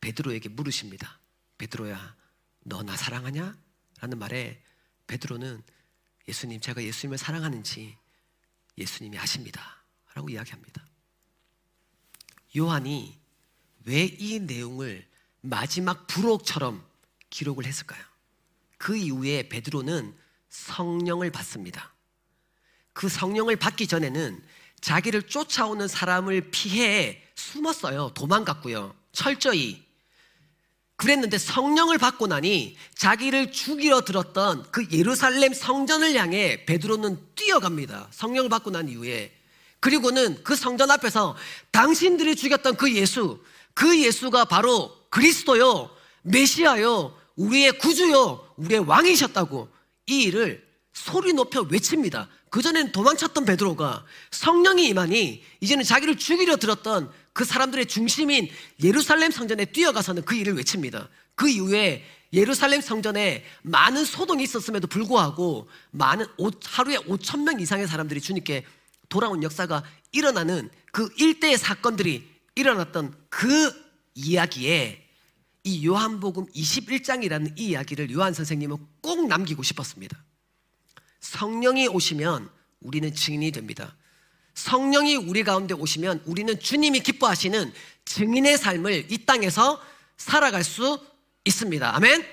베드로에게 물으십니다. 베드로야, 너 나 사랑하냐? 라는 말에 베드로는 예수님, 제가 예수님을 사랑하는지 예수님이 아십니다. 라고 이야기합니다. 요한이 왜 이 내용을 마지막 부록처럼 기록을 했을까요? 그 이후에 베드로는 성령을 받습니다. 그 성령을 받기 전에는 자기를 쫓아오는 사람을 피해 숨었어요. 도망갔고요. 철저히. 그랬는데 성령을 받고 나니 자기를 죽이러 들었던 그 예루살렘 성전을 향해 베드로는 뛰어갑니다. 성령을 받고 난 이후에. 그리고는 그 성전 앞에서 당신들이 죽였던 그 예수, 그 예수가 바로 그리스도요, 메시아요, 우리의 구주요, 우리의 왕이셨다고 이 일을 소리 높여 외칩니다. 그전에는 도망쳤던 베드로가 성령이 임하니 이제는 자기를 죽이려 들었던 그 사람들의 중심인 예루살렘 성전에 뛰어가서는 그 일을 외칩니다. 그 이후에 예루살렘 성전에 많은 소동이 있었음에도 불구하고 많은 하루에 오천 명 이상의 사람들이 주님께 돌아온 역사가 일어나는 그 일대의 사건들이 일어났던 그 이야기에 이 요한복음 이십일 장이라는 이 이야기를 요한 선생님은 꼭 남기고 싶었습니다. 성령이 오시면 우리는 증인이 됩니다. 성령이 우리 가운데 오시면 우리는 주님이 기뻐하시는 증인의 삶을 이 땅에서 살아갈 수 있습니다. 아멘?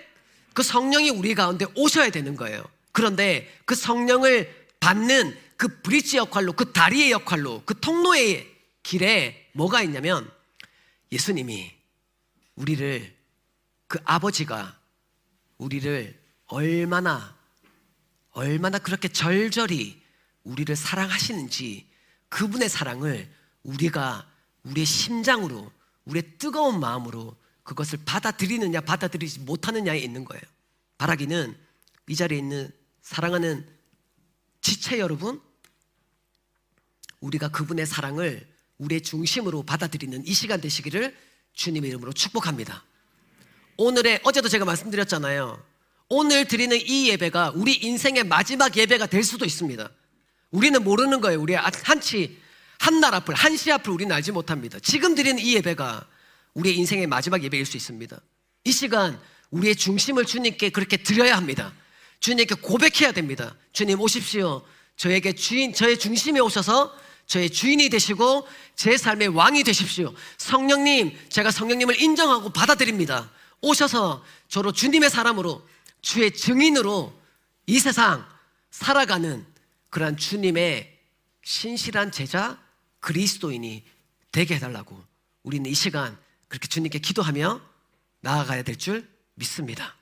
그 성령이 우리 가운데 오셔야 되는 거예요. 그런데 그 성령을 받는 그 브릿지 역할로, 그 다리의 역할로, 그 통로의 길에 뭐가 있냐면 예수님이 우리를, 그 아버지가 우리를 얼마나 얼마나 그렇게 절절히 우리를 사랑하시는지 그분의 사랑을 우리가 우리의 심장으로, 우리의 뜨거운 마음으로 그것을 받아들이느냐 받아들이지 못하느냐에 있는 거예요. 바라기는 이 자리에 있는 사랑하는 지체 여러분, 우리가 그분의 사랑을 우리의 중심으로 받아들이는 이 시간 되시기를 주님의 이름으로 축복합니다. 오늘의, 어제도 제가 말씀드렸잖아요. 오늘 드리는 이 예배가 우리 인생의 마지막 예배가 될 수도 있습니다. 우리는 모르는 거예요. 우리의 한치, 한날 앞을, 한시 앞을 우리는 알지 못합니다. 지금 드리는 이 예배가 우리의 인생의 마지막 예배일 수 있습니다. 이 시간 우리의 중심을 주님께 그렇게 드려야 합니다. 주님께 고백해야 됩니다. 주님 오십시오. 저에게 주인, 저의 중심에 오셔서 저의 주인이 되시고 제 삶의 왕이 되십시오. 성령님, 제가 성령님을 인정하고 받아들입니다. 오셔서 저로 주님의 사람으로, 주의 증인으로 이 세상 살아가는 그러한 주님의 신실한 제자, 그리스도인이 되게 해달라고 우리는 이 시간 그렇게 주님께 기도하며 나아가야 될 줄 믿습니다.